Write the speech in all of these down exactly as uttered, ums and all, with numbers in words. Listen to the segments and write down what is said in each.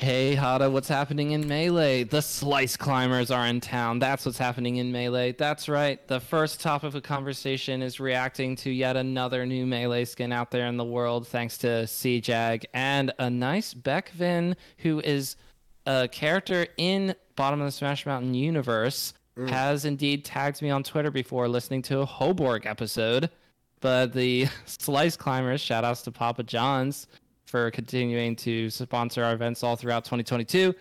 Hey, Hada, what's happening in Melee? The Slice Climbers are in town. That's what's happening in Melee. That's right. The first topic of conversation is reacting to yet another new Melee skin out there in the world, thanks to C-Jag and a nice Beckvin, who is a character in Bottom of the Smash Mountain universe, mm. has indeed tagged me on Twitter before listening to a Hoborg episode. But the Slice Climbers, shoutouts to Papa John's, for continuing to sponsor our events all throughout twenty twenty-two.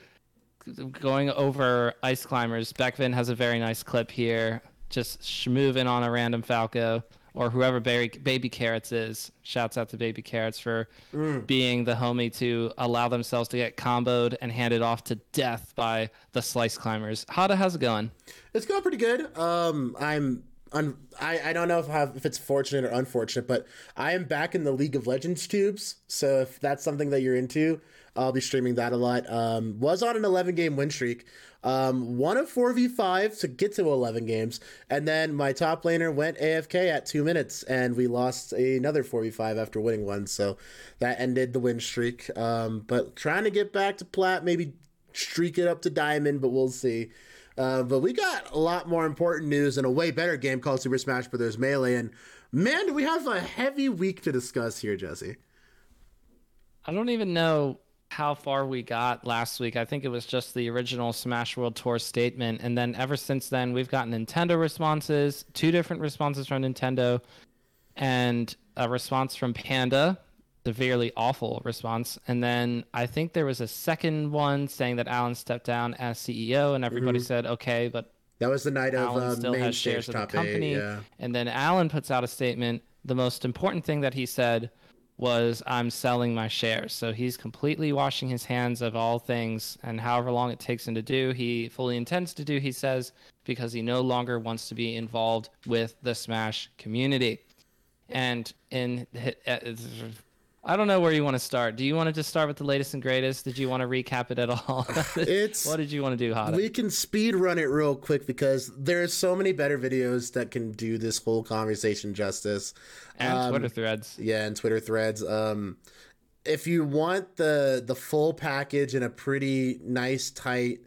Going over Ice Climbers, Beckvin has a very nice clip here, just schmoovin' on a random Falco or whoever Barry, Baby Carrots is. Shouts out to Baby Carrots for mm. being the homie to allow themselves to get comboed and handed off to death by the Slice Climbers. Hada, how's it going? It's going pretty good. Um, I'm un- I, I don't know if, have, if it's fortunate or unfortunate, but I am back in the League of Legends tubes, so if that's something that you're into, I'll be streaming that a lot. Um, was on an eleven game win streak, um, won a four v five to get to eleven games, and then my top laner went A F K at two minutes, and we lost another four v five after winning one, so that ended the win streak. Um, but trying to get back to plat, maybe streak it up to diamond, but we'll see. Uh, but we got a lot more important news and a way better game called Super Smash Bros. Melee. And man, do we have a heavy week to discuss here, Jesse. I don't even know how far we got last week. I think it was just the original Smash World Tour statement. And then ever since then, we've got Nintendo responses, two different responses from Nintendo, and a response from Panda. Severely awful response. And then I think there was a second one saying that Allen stepped down as C E O, and everybody mm-hmm. said, okay, but that was the night Allen of uh, still main has shares of the company. Eight, yeah. And then Allen puts out a statement. The most important thing that he said was, I'm selling my shares. So he's completely washing his hands of all things, and however long it takes him to do, he fully intends to do, he says, because he no longer wants to be involved with the Smash community. And in uh, I don't know where you want to start. Do you want to just start with the latest and greatest? Did you want to recap it at all? It's, what did you want to do, Hada? We can speed run it real quick because there are so many better videos that can do this whole conversation justice. And um, Twitter threads. Yeah, and Twitter threads. Um, if you want the the full package in a pretty nice, tight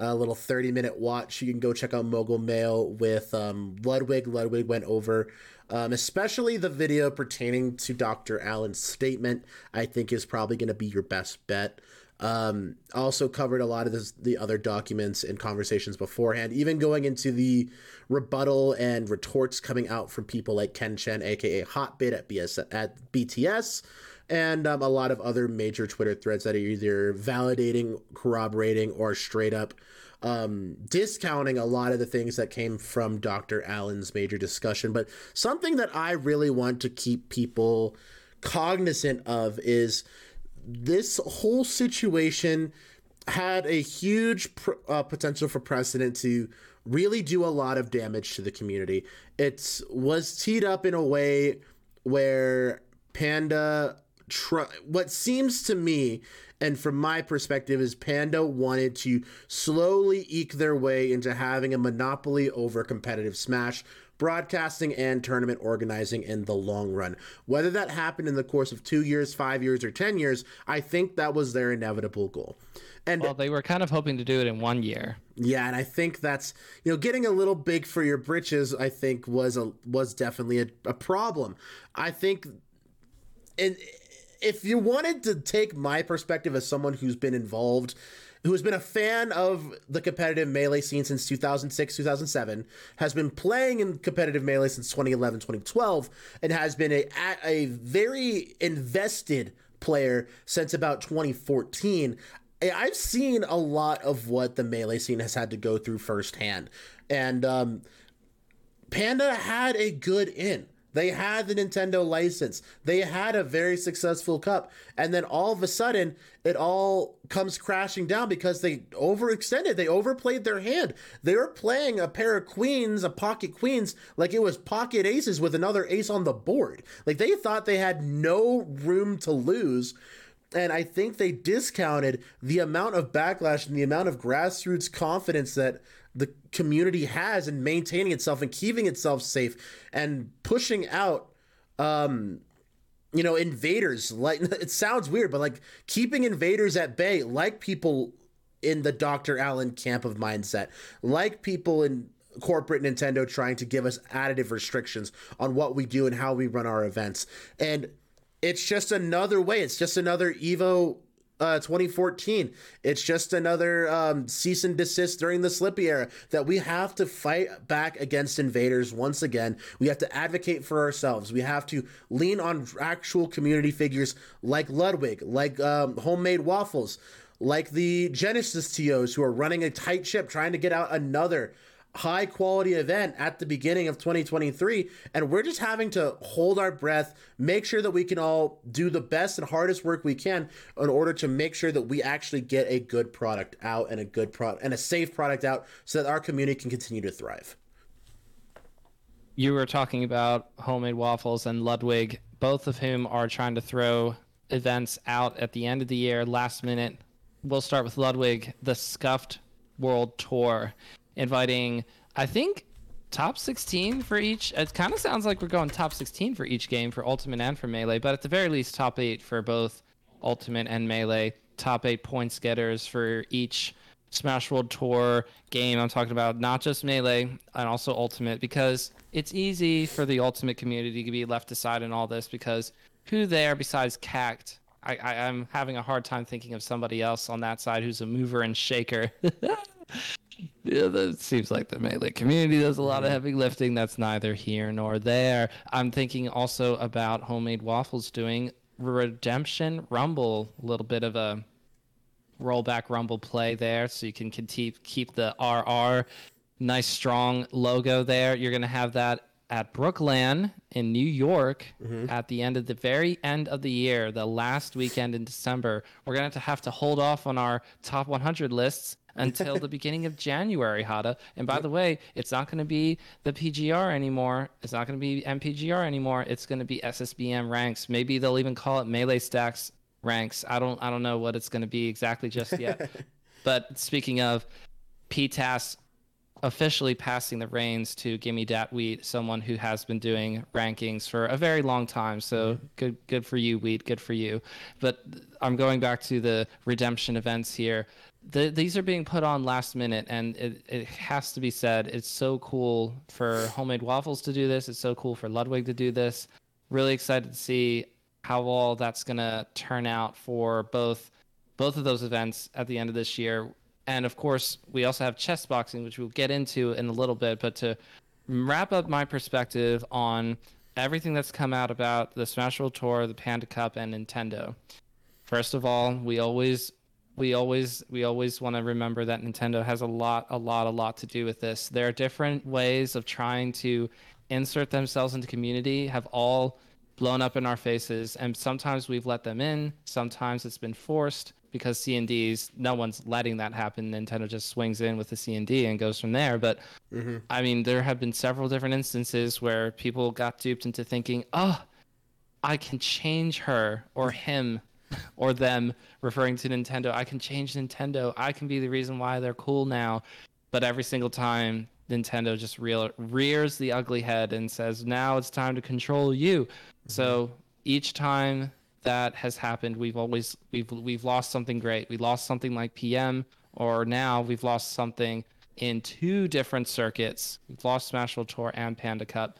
uh, little thirty minute watch, you can go check out Mogul Mail with um, Ludwig. Ludwig went over... Um, especially the video pertaining to Doctor Allen's statement, I think is probably going to be your best bet. Um, also covered a lot of this, the other documents and conversations beforehand, even going into the rebuttal and retorts coming out from people like Ken Chen, a k a. Hotbit at, B S, at B T S, and um, a lot of other major Twitter threads that are either validating, corroborating, or straight up Um, discounting a lot of the things that came from Doctor Allen's major discussion. But something that I really want to keep people cognizant of is this whole situation had a huge pr- uh, potential for precedent to really do a lot of damage to the community. It was teed up in a way where Panda... Try, what seems to me, and from my perspective, is Panda wanted to slowly eke their way into having a monopoly over competitive Smash broadcasting and tournament organizing in the long run. Whether that happened in the course of two years, five years, or ten years, I think that was their inevitable goal. And well, they were kind of hoping to do it in one year. Yeah, and I think that's, you know, getting a little big for your britches, I think was a was definitely a, a problem. I think, and if you wanted to take my perspective as someone who's been involved, who has been a fan of the competitive Melee scene since two thousand six, two thousand seven, has been playing in competitive Melee since twenty eleven, twenty twelve, and has been a, a very invested player since about twenty fourteen, I've seen a lot of what the Melee scene has had to go through firsthand. And um, Panda had a good in. They had the Nintendo license. They had a very successful cup. And then all of a sudden, it all comes crashing down because they overextended. They overplayed their hand. They were playing a pair of queens, a pocket queens, like it was pocket aces with another ace on the board. Like they thought they had no room to lose. And I think they discounted the amount of backlash and the amount of grassroots confidence that the community has in maintaining itself and keeping itself safe and pushing out um, you know, invaders, like, it sounds weird, but like keeping invaders at bay, like people in the Doctor Allen camp of mindset, like people in corporate Nintendo trying to give us additive restrictions on what we do and how we run our events. And it's just another way. It's just another Evo uh, twenty fourteen. It's just another um, cease and desist during the Slippy era that we have to fight back against invaders once again. We have to advocate for ourselves. We have to lean on actual community figures like Ludwig, like um, Homemade Waffles, like the Genesis T Os who are running a tight ship trying to get out another high quality event at the beginning of twenty twenty-three, and we're just having to hold our breath, make sure that we can all do the best and hardest work we can in order to make sure that we actually get a good product out and a good product and a safe product out so that our community can continue to thrive. You were talking about Homemade Waffles and Ludwig, both of whom are trying to throw events out at the end of the year, last minute. We'll start with Ludwig, the Scuffed World Tour, inviting, I think, top sixteen for each. It kind of sounds like we're going top sixteen for each game for Ultimate and for Melee, but at the very least, top eight for both Ultimate and Melee, top eight points getters for each Smash World Tour game. I'm talking about not just Melee and also Ultimate, because it's easy for the Ultimate community to be left aside in all this, because who there besides C A C T? I, I, I'm having a hard time thinking of somebody else on that side who's a mover and shaker. Yeah, that seems like the Melee community does a lot of heavy lifting. That's neither here nor there. I'm thinking also about Homemade Waffles doing Redemption Rumble, a little bit of a rollback Rumble play there, so you can keep keep the R R nice strong logo there. You're going to have that at Brooklyn in New York, mm-hmm. at the end of the very end of the year, the last weekend in December. We're going to have to hold off on our top one hundred lists until the beginning of January, Hada. And by the way, it's not going to be the P G R anymore. It's not going to be M P G R anymore. It's going to be S S B M ranks. Maybe they'll even call it Melee Stacks ranks. I don't, I don't know what it's going to be exactly just yet. But speaking of P TAS officially passing the reins to Gimme Dat Wheat, someone who has been doing rankings for a very long time. So good, good for you, Wheat. Good for you. But I'm going back to the redemption events here. The, these are being put on last minute, and it, it has to be said, it's so cool for Homemade Waffles to do this. It's so cool for Ludwig to do this. Really excited to see how all that's going to turn out for both both of those events at the end of this year. And of course, we also have chess boxing, which we'll get into in a little bit. But to wrap up my perspective on everything that's come out about the Smash World Tour, the Panda Cup, and Nintendo. First of all, we always... We always we always want to remember that Nintendo has a lot, a lot, a lot to do with this. There are different ways of trying to insert themselves into community, have all blown up in our faces. And sometimes we've let them in. Sometimes it's been forced because C and Ds, no one's letting that happen. Nintendo just swings in with the C and D and goes from there. But, mm-hmm. I mean, there have been several different instances where people got duped into thinking, oh, I can change her or him. Or them, referring to Nintendo. I can change Nintendo. I can be the reason why they're cool now. But every single time, Nintendo just re- rears the ugly head and says, now it's time to control you. Mm-hmm. So each time that has happened, we've always we've we've lost something great. We lost something like P M, or now we've lost something in two different circuits. We've lost Smash World Tour and Panda Cup.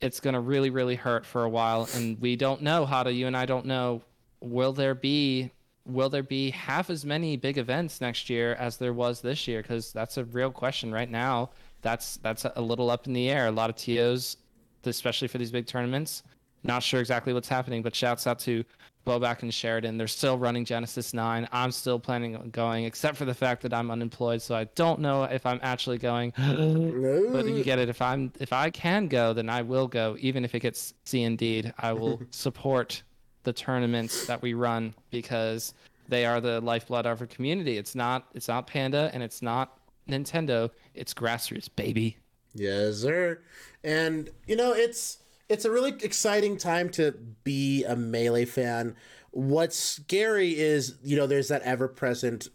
It's going to really, really hurt for a while. And we don't know, Hada, you and I don't know, Will there be will there be half as many big events next year as there was this year? Because that's a real question right now. That's that's a little up in the air. A lot of T Os, especially for these big tournaments. Not sure exactly what's happening, but shouts out to Boback and Sheridan. They're still running Genesis nine. I'm still planning on going, except for the fact that I'm unemployed, so I don't know if I'm actually going. But you get it. If I'm if I can go, then I will go, even if it gets C and D'd. I will support the tournaments that we run because they are the lifeblood of our community. It's not it's not Panda and it's not Nintendo. It's grassroots, baby. Yes, sir. And you know, it's it's a really exciting time to be a Melee fan. What's scary is, you know, there's that ever present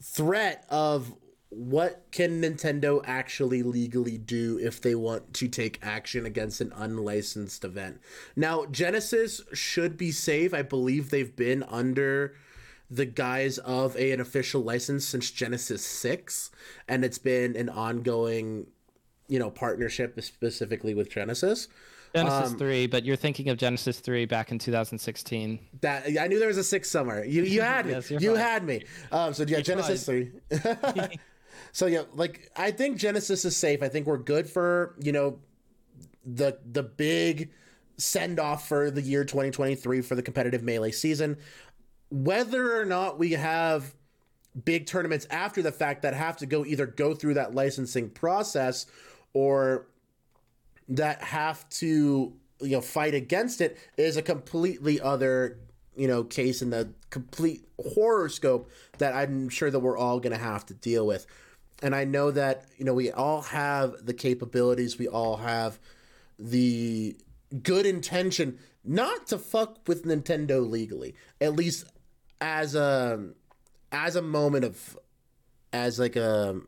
threat of what can Nintendo actually legally do if they want to take action against an unlicensed event? Now, Genesis should be safe. I believe they've been under the guise of a, an official license since Genesis six, and it's been an ongoing, you know, partnership specifically with Genesis. Genesis um, three, but you're thinking of Genesis three back in two thousand sixteen. That I knew there was a six somewhere. You you had me. Yes, you fine. had me. Um, so yeah, you're Genesis fine. three. So yeah, like I think Genesis is safe. I think we're good for, you know, the the big send off for the year twenty twenty-three for the competitive Melee season. Whether or not we have big tournaments after the fact that have to go either go through that licensing process or that have to, you know, fight against it is a completely other, you know, case in the complete horror scope that I'm sure that we're all going to have to deal with. And I know that, you know, we all have the capabilities, we all have the good intention not to fuck with Nintendo legally, at least as a as a moment of as like a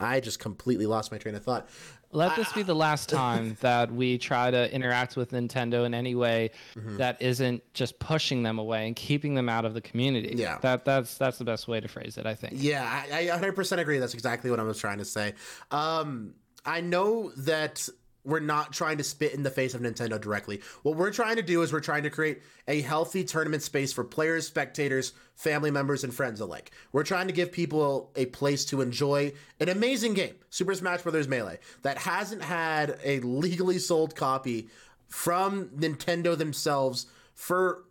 I just completely lost my train of thought. Let this be the last time that we try to interact with Nintendo in any way mm-hmm. that isn't just pushing them away and keeping them out of the community. Yeah, that that's that's the best way to phrase it, I think. Yeah, I, I one hundred percent agree. That's exactly what I was trying to say. Um, I know that we're not trying to spit in the face of Nintendo directly. What we're trying to do is we're trying to create a healthy tournament space for players, spectators, family members, and friends alike. We're trying to give people a place to enjoy an amazing game, Super Smash Bros. Melee, that hasn't had a legally sold copy from Nintendo themselves for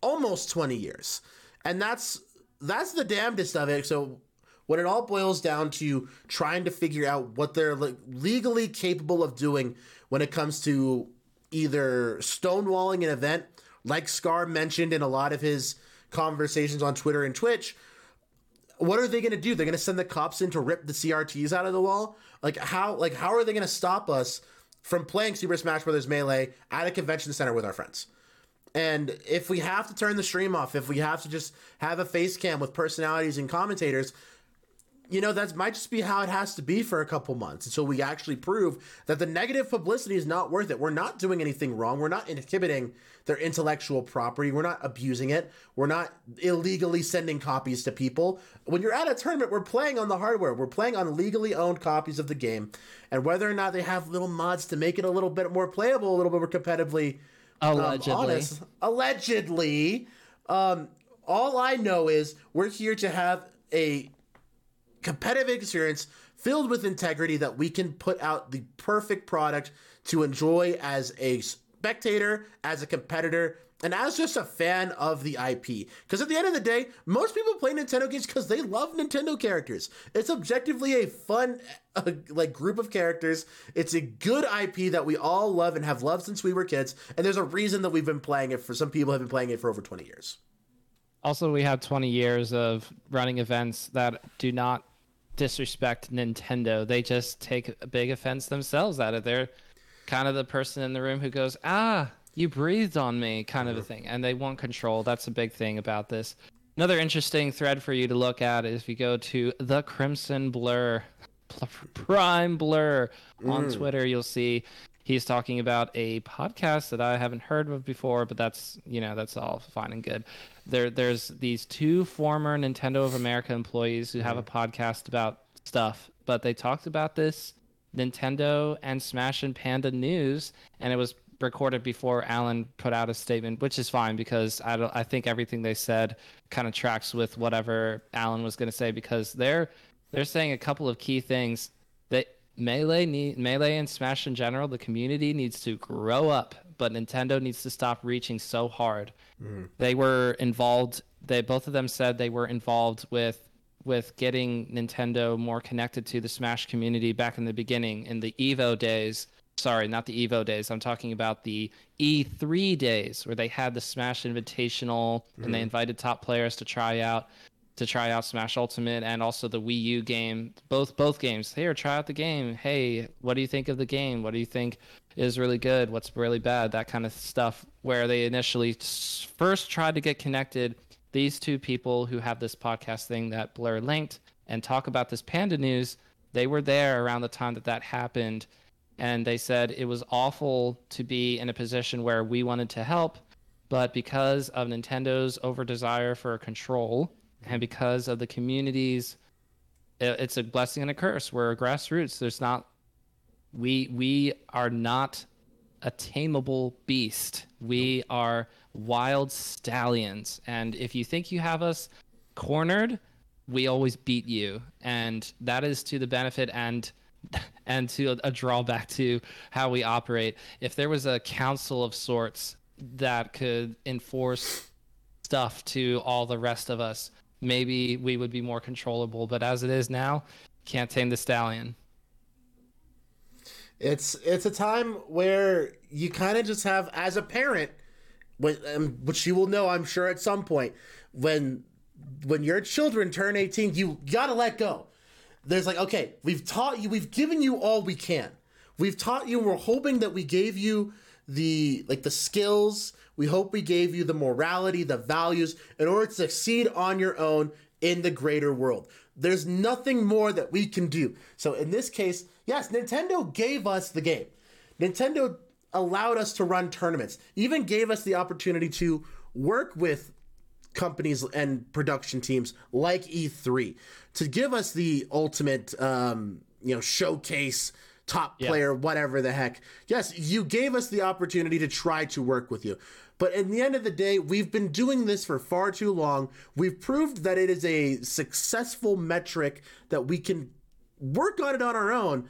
almost twenty years. And that's that's the damnedest of it. So when it all boils down to trying to figure out what they're le- legally capable of doing when it comes to either stonewalling an event, like Scar mentioned in a lot of his conversations on Twitter and Twitch, what are they going to do? They're going to send the cops in to rip the C R Ts out of the wall? Like how, like how are they going to stop us from playing Super Smash Bros. Melee at a convention center with our friends? And if we have to turn the stream off, if we have to just have a face cam with personalities and commentators, you know, that might just be how it has to be for a couple months until we actually prove that the negative publicity is not worth it. We're not doing anything wrong. We're not inhibiting their intellectual property. We're not abusing it. We're not illegally sending copies to people. When you're at a tournament, we're playing on the hardware. We're playing on legally owned copies of the game. And whether or not they have little mods to make it a little bit more playable, a little bit more competitively allegedly. Um, honest, allegedly. Um, all I know is we're here to have a competitive experience filled with integrity that we can put out the perfect product to enjoy as a spectator, as a competitor, and as just a fan of the I P. Because at the end of the day, most people play Nintendo games because they love Nintendo characters. It's objectively a fun uh, like group of characters. It's a good I P that we all love and have loved since we were kids, and there's a reason that we've been playing it for some people have been playing it for over twenty years. Also, we have twenty years of running events that do not disrespect Nintendo. They just take a big offense themselves at it. They're kind of the person in the room who goes, ah, you breathed on me, kind of a thing, and they want control. That's a big thing about this. Another interesting thread for you to look at is if you go to the Crimson Blur, Prime Blur on mm. Twitter, you'll see he's talking about a podcast that I haven't heard of before, but that's, you know, that's all fine and good. There, there's these two former Nintendo of America employees who have a podcast about stuff, but they talked about this Nintendo and Smash and Panda news, and it was recorded before Allen put out a statement, which is fine because I don't. I think everything they said kind of tracks with whatever Allen was going to say because they're they're saying a couple of key things that Melee need, Melee and Smash in general, the community needs to grow up, but Nintendo needs to stop reaching so hard. Mm. They were involved. They both of them said they were involved with with getting Nintendo more connected to the Smash community back in the beginning in the Evo days. Sorry, not the Evo days. I'm talking about the E three days where they had the Smash Invitational mm. and they invited top players to try out. to try out Smash Ultimate and also the Wii U game, both both games. Here, try out the game. Hey, what do you think of the game? What do you think is really good? What's really bad? That kind of stuff where they initially first tried to get connected. These two people who have this podcast thing that Blur linked and talk about this Panda news. They were there around the time that that happened, and they said it was awful to be in a position where we wanted to help, but because of Nintendo's over desire for control and because of the communities, it's a blessing and a curse. We're a grassroots. There's not, we we are not a tameable beast. We are wild stallions, and if you think you have us cornered, we always beat you, and that is to the benefit and and to a drawback to how we operate. If there was a council of sorts that could enforce stuff to all the rest of us, maybe we would be more controllable, but as it is now, can't tame the stallion. It's it's a time where you kind of just have, as a parent, which you will know, I'm sure, at some point, when when your children turn eighteen, you gotta let go. There's like, okay, we've taught you, we've given you all we can. We've taught you, we're hoping that we gave you the like the skills, we hope we gave you the morality, the values, in order to succeed on your own in the greater world. There's nothing more that we can do. So in this case, yes, Nintendo gave us the game. Nintendo allowed us to run tournaments, even gave us the opportunity to work with companies and production teams like E three to give us the ultimate, um, you know, showcase, top yeah. player, whatever the heck. Yes, you gave us the opportunity to try to work with you. But in the end of the day, we've been doing this for far too long. We've proved that it is a successful metric that we can work on it on our own.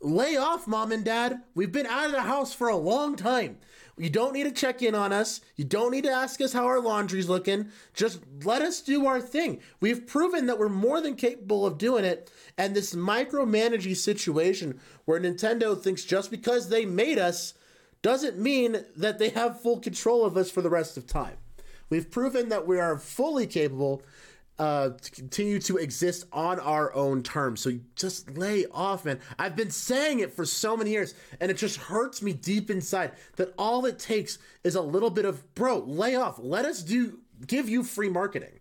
Lay off, mom and dad. We've been out of the house for a long time. You don't need to check in on us. You don't need to ask us how our laundry's looking. Just let us do our thing. We've proven that we're more than capable of doing it. And this micromanaging situation where Nintendo thinks just because they made us doesn't mean that they have full control of us for the rest of time. We've proven that we are fully capable Uh, to continue to exist on our own terms. So just lay off, man. I've been saying it for so many years, and it just hurts me deep inside that all it takes is a little bit of, bro, lay off. Let us do, give you free marketing.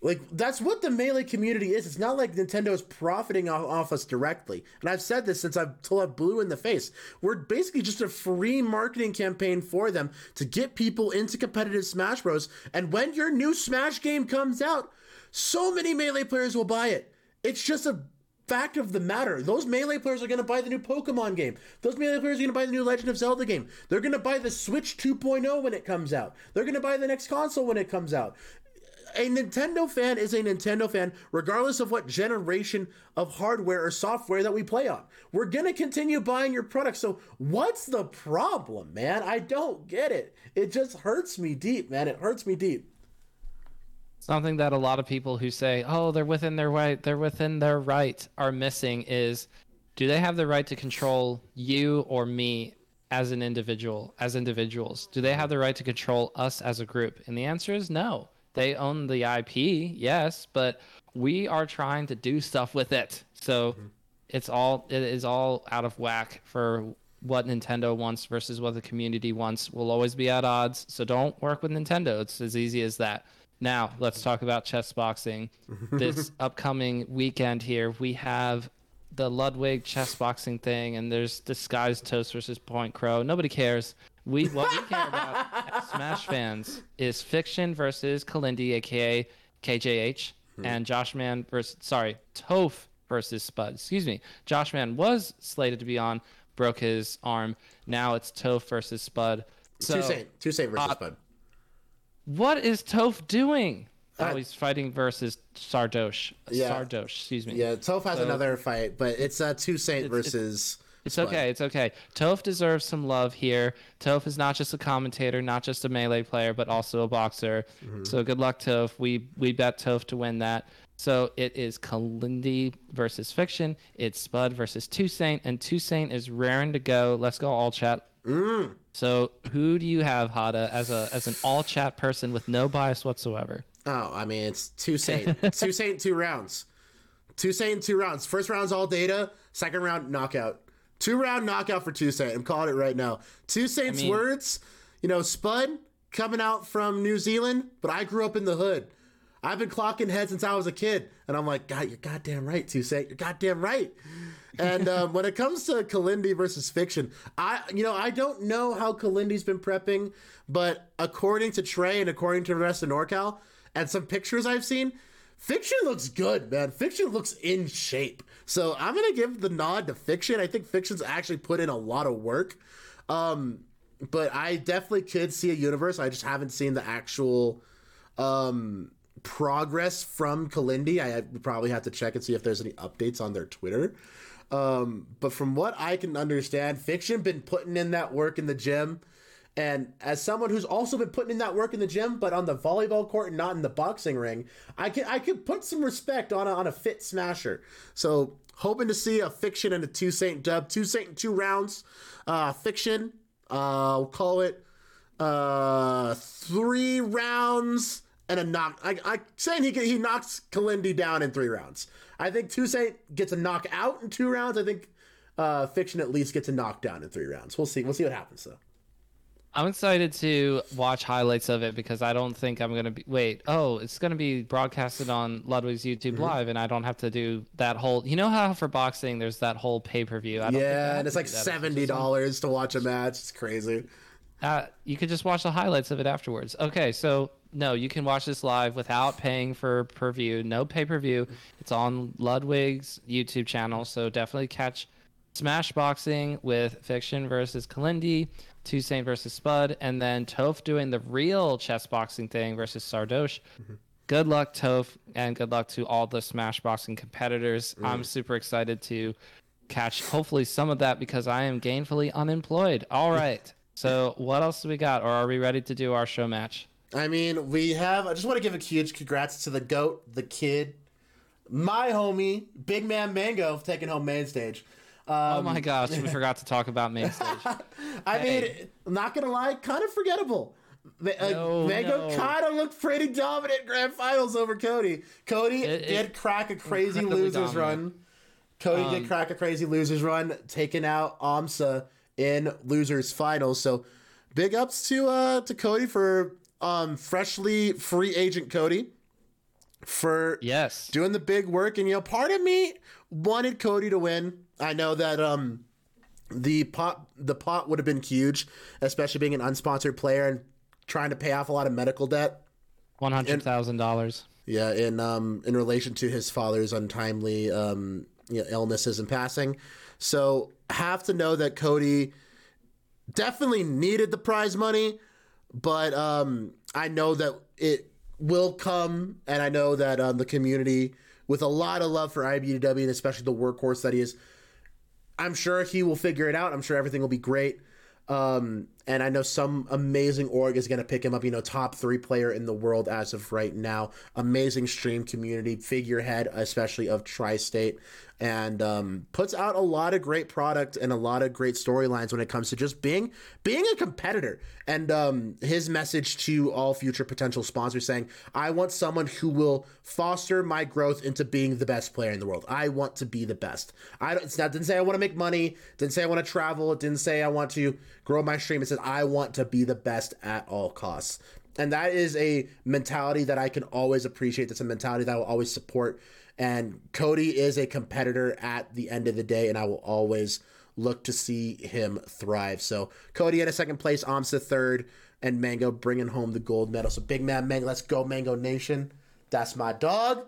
Like, that's what the Melee community is. It's not like Nintendo is profiting off us directly. And I've said this since I'm, till I'm blue in the face. We're basically just a free marketing campaign for them to get people into competitive Smash Bros. And when your new Smash game comes out, so many Melee players will buy it. It's just a fact of the matter. Those Melee players are going to buy the new Pokemon game. Those Melee players are going to buy the new Legend of Zelda game. They're going to buy the Switch two point oh when it comes out. They're going to buy the next console when it comes out. A Nintendo fan is a Nintendo fan, regardless of what generation of hardware or software that we play on. We're going to continue buying your product. So what's the problem, man? I don't get it. It just hurts me deep, man. It hurts me deep. Something that a lot of people who say, oh, they're within their right, they're within their right, are missing is, do they have the right to control you or me as an individual, as individuals? Do they have the right to control us as a group? And the answer is no. They own the I P, yes, but we are trying to do stuff with it. So mm-hmm. it's all it is all out of whack for what Nintendo wants versus what the community wants. We'll always be at odds. So don't work with Nintendo. It's as easy as that. Now, let's talk about chess boxing. This upcoming weekend here, we have the Ludwig chess boxing thing, and there's Disguised Toast versus Point Crow. Nobody cares. We what we care about as Smash fans is Fiction versus Kalindi, aka K J H, hmm. and Josh Mann versus sorry Toph versus Spud. Excuse me. Josh Mann was slated to be on, broke his arm. Now it's Toph versus Spud. So, Toussaint, Toussaint versus uh, Spud. What is Toph doing? Uh, oh, he's fighting versus Sardosh. Yeah. Sardosh. Excuse me. Yeah, Toph has so, another fight, but it's uh, Toussaint it's, versus. It's, It's Spud. okay, it's okay. Toph deserves some love here. Toph is not just a commentator, not just a Melee player, but also a boxer. Mm-hmm. So good luck, Toph. We we bet Toph to win that. So it is Kalindi versus Fiction. It's Spud versus Toussaint, and Toussaint is raring to go. Let's go all chat. Mm. So who do you have, Hada, as a as an all chat person with no bias whatsoever? Oh, I mean, it's Toussaint. Toussaint, two rounds. Toussaint, two rounds. First round's all data. Second round, knockout. Two-round knockout for Toussaint. I'm calling it right now. Toussaint's I mean, words, you know, Spud coming out from New Zealand, but I grew up in the hood. I've been clocking heads since I was a kid. And I'm like, God, you're goddamn right, Toussaint. You're goddamn right. And um, when it comes to Kalindi versus Fiction, I, you know, I don't know how Kalindi's been prepping, but according to Trey and according to the rest of NorCal and some pictures I've seen, Fiction looks good, man. Fiction looks in shape. So I'm going to give the nod to Fiction. I think Fiction's actually put in a lot of work. Um, but I definitely could see a universe. I just haven't seen the actual um, progress from Kalindi. I probably have to check and see if there's any updates on their Twitter. Um, but from what I can understand, Fiction been putting in that work in the gym. And as someone who's also been putting in that work in the gym, but on the volleyball court and not in the boxing ring, I can I can put some respect on a, on a fit smasher. So hoping to see a Fiction and a Toussaint dub, Toussaint in two rounds, uh, Fiction. Uh, we'll call it uh, three rounds and a knock. I, I saying he he knocks Kalindi down in three rounds. I think Toussaint gets a knockout in two rounds. I think uh, Fiction at least gets a knockdown in three rounds. We'll see. We'll see what happens though. I'm excited to watch highlights of it because I don't think I'm going to be... Wait, oh, it's going to be broadcasted on Ludwig's YouTube mm-hmm. Live, and I don't have to do that whole... You know how for boxing, there's that whole pay-per-view? I don't yeah, think and it's like seventy dollars it's to watch a match. It's crazy. Uh, you could just watch the highlights of it afterwards. Okay, so, no, you can watch this live without paying for per-view. No pay-per-view. It's on Ludwig's YouTube channel, so definitely catch Smash Boxing with Fiction versus Kalindi, Toussaint versus Spud, and then Toph doing the real chess boxing thing versus Sardosh. Mm-hmm. Good luck, Toph, and good luck to all the Smash Boxing competitors. Mm. I'm super excited to catch hopefully some of that because I am gainfully unemployed. All right. So what else do we got? Or are we ready to do our show match? I mean, we have... I just want to give a huge congrats to the GOAT, the kid, my homie, Big Man Mango, taking home main stage. Um, oh my gosh, we forgot to talk about main stage. I hey. mean, not gonna lie, kind of forgettable. Ma- no, uh, Mango no. kind of looked pretty dominant grand finals over Cody. Cody it, it did crack a crazy losers dominant. run. Cody um, did crack a crazy losers run, taking out Omsa in losers finals. So big ups to uh to Cody for um freshly free agent Cody. For yes. doing the big work. And you know, part of me wanted Cody to win. I know that um, the pot the pot would have been huge, especially being an unsponsored player and trying to pay off a lot of medical debt. One hundred thousand dollars. Yeah, in um in relation to his father's untimely um you know, illnesses and passing. So have to know that Cody definitely needed the prize money, but um I know that it will come, and I know that um, the community, with a lot of love for I B D W and especially the workhorse that he is, I'm sure he will figure it out. I'm sure everything will be great. Um, and I know some amazing org is going to pick him up, you know, top three player in the world as of right now. Amazing stream community, figurehead, especially of Tri-State, and um, puts out a lot of great product and a lot of great storylines when it comes to just being being a competitor. And um, his message to all future potential sponsors saying, I want someone who will foster my growth into being the best player in the world. I want to be the best. I don't, it's not, didn't say I want to make money. Didn't say I want to travel. It didn't say I want to grow my stream. It says I want to be the best at all costs. And that is a mentality that I can always appreciate. That's a mentality that I will always support. And Cody is a competitor at the end of the day, and I will always look to see him thrive. So Cody at a second place, Omsa third, and Mango bringing home the gold medal. So Big Man Mango, let's go Mango Nation. That's my dog.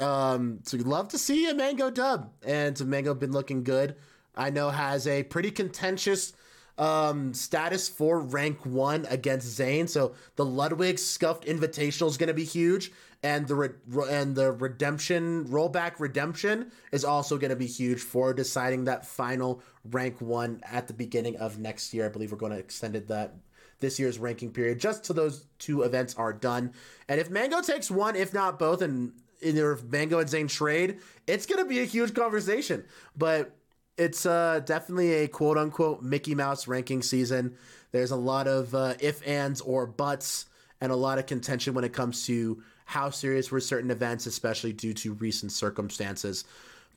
Um, so we'd love to see a Mango dub. And so Mango been looking good. I know has a pretty contentious um, status for rank one against Zane. So the Ludwig scuffed invitational is going to be huge. And the re- and the redemption rollback redemption is also going to be huge for deciding that final rank one at the beginning of next year. I believe we're going to extend that this year's ranking period just till those two events are done. And if Mango takes one, if not both, and either if Mango and Zane trade, it's going to be a huge conversation. But it's uh, definitely a quote unquote Mickey Mouse ranking season. There's a lot of uh, if, ands, or buts, and a lot of contention when it comes to how serious were certain events, especially due to recent circumstances.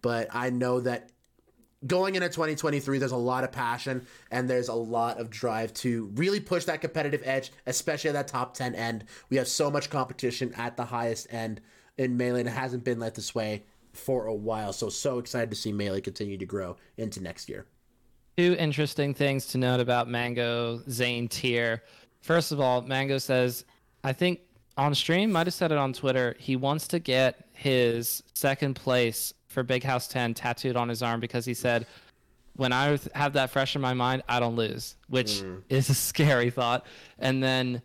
But I know that going into twenty twenty-three, there's a lot of passion and there's a lot of drive to really push that competitive edge, especially at that top ten end. We have so much competition at the highest end in Melee, and it hasn't been like this way for a while. So, so excited to see Melee continue to grow into next year. Two interesting things to note about Mango Zane tier. First of all, Mango says, I think on stream, might have said it on Twitter, he wants to get his second place for Big House ten tattooed on his arm because he said, when I have that fresh in my mind, I don't lose, which mm. is a scary thought. And then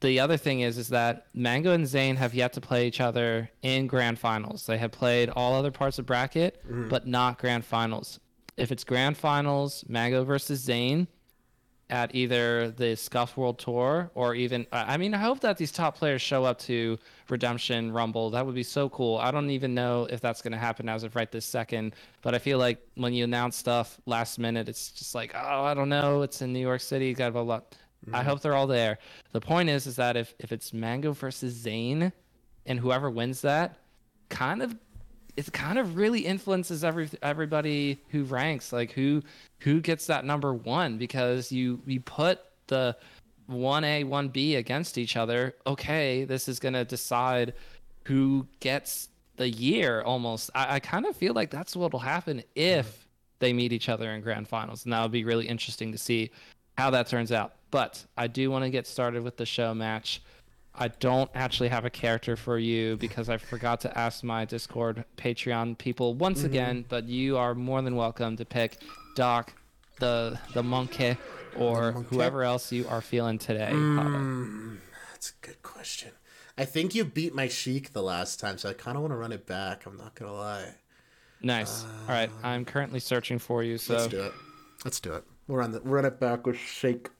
the other thing is, is that Mango and Zane have yet to play each other in grand finals. They have played all other parts of bracket, mm. but not grand finals. If it's grand finals, Mango versus Zane at either the Scuff World Tour or even, I mean, I hope that these top players show up to Redemption Rumble. That would be so cool. I don't even know if that's going to happen as of right this second, but I feel like when you announce stuff last minute, it's just like, oh, I don't know. It's in New York City. Got a lot. Mm-hmm. I hope they're all there. The point is, is that if, if it's Mango versus Zane and whoever wins that kind of, it kind of really influences every everybody who ranks, like who who gets that number one, because you you put the one A, one B against each other. Okay, this is going to decide who gets the year almost. I, I kind of feel like that's what will happen if they meet each other in grand finals, and that would be really interesting to see how that turns out. But I do want to get started with the show match. I don't actually have a character for you because I forgot to ask my Discord Patreon people once mm-hmm. again, but you are more than welcome to pick Doc, the the monkey, or the monkey. Whoever else you are feeling today. Mm, that's a good question. I think you beat my Sheik the last time, so I kind of want to run it back. I'm not going to lie. Nice. Uh, All right. I'm currently searching for you. So let's do it. Let's do it. We'll run, the, run it back with Sheik.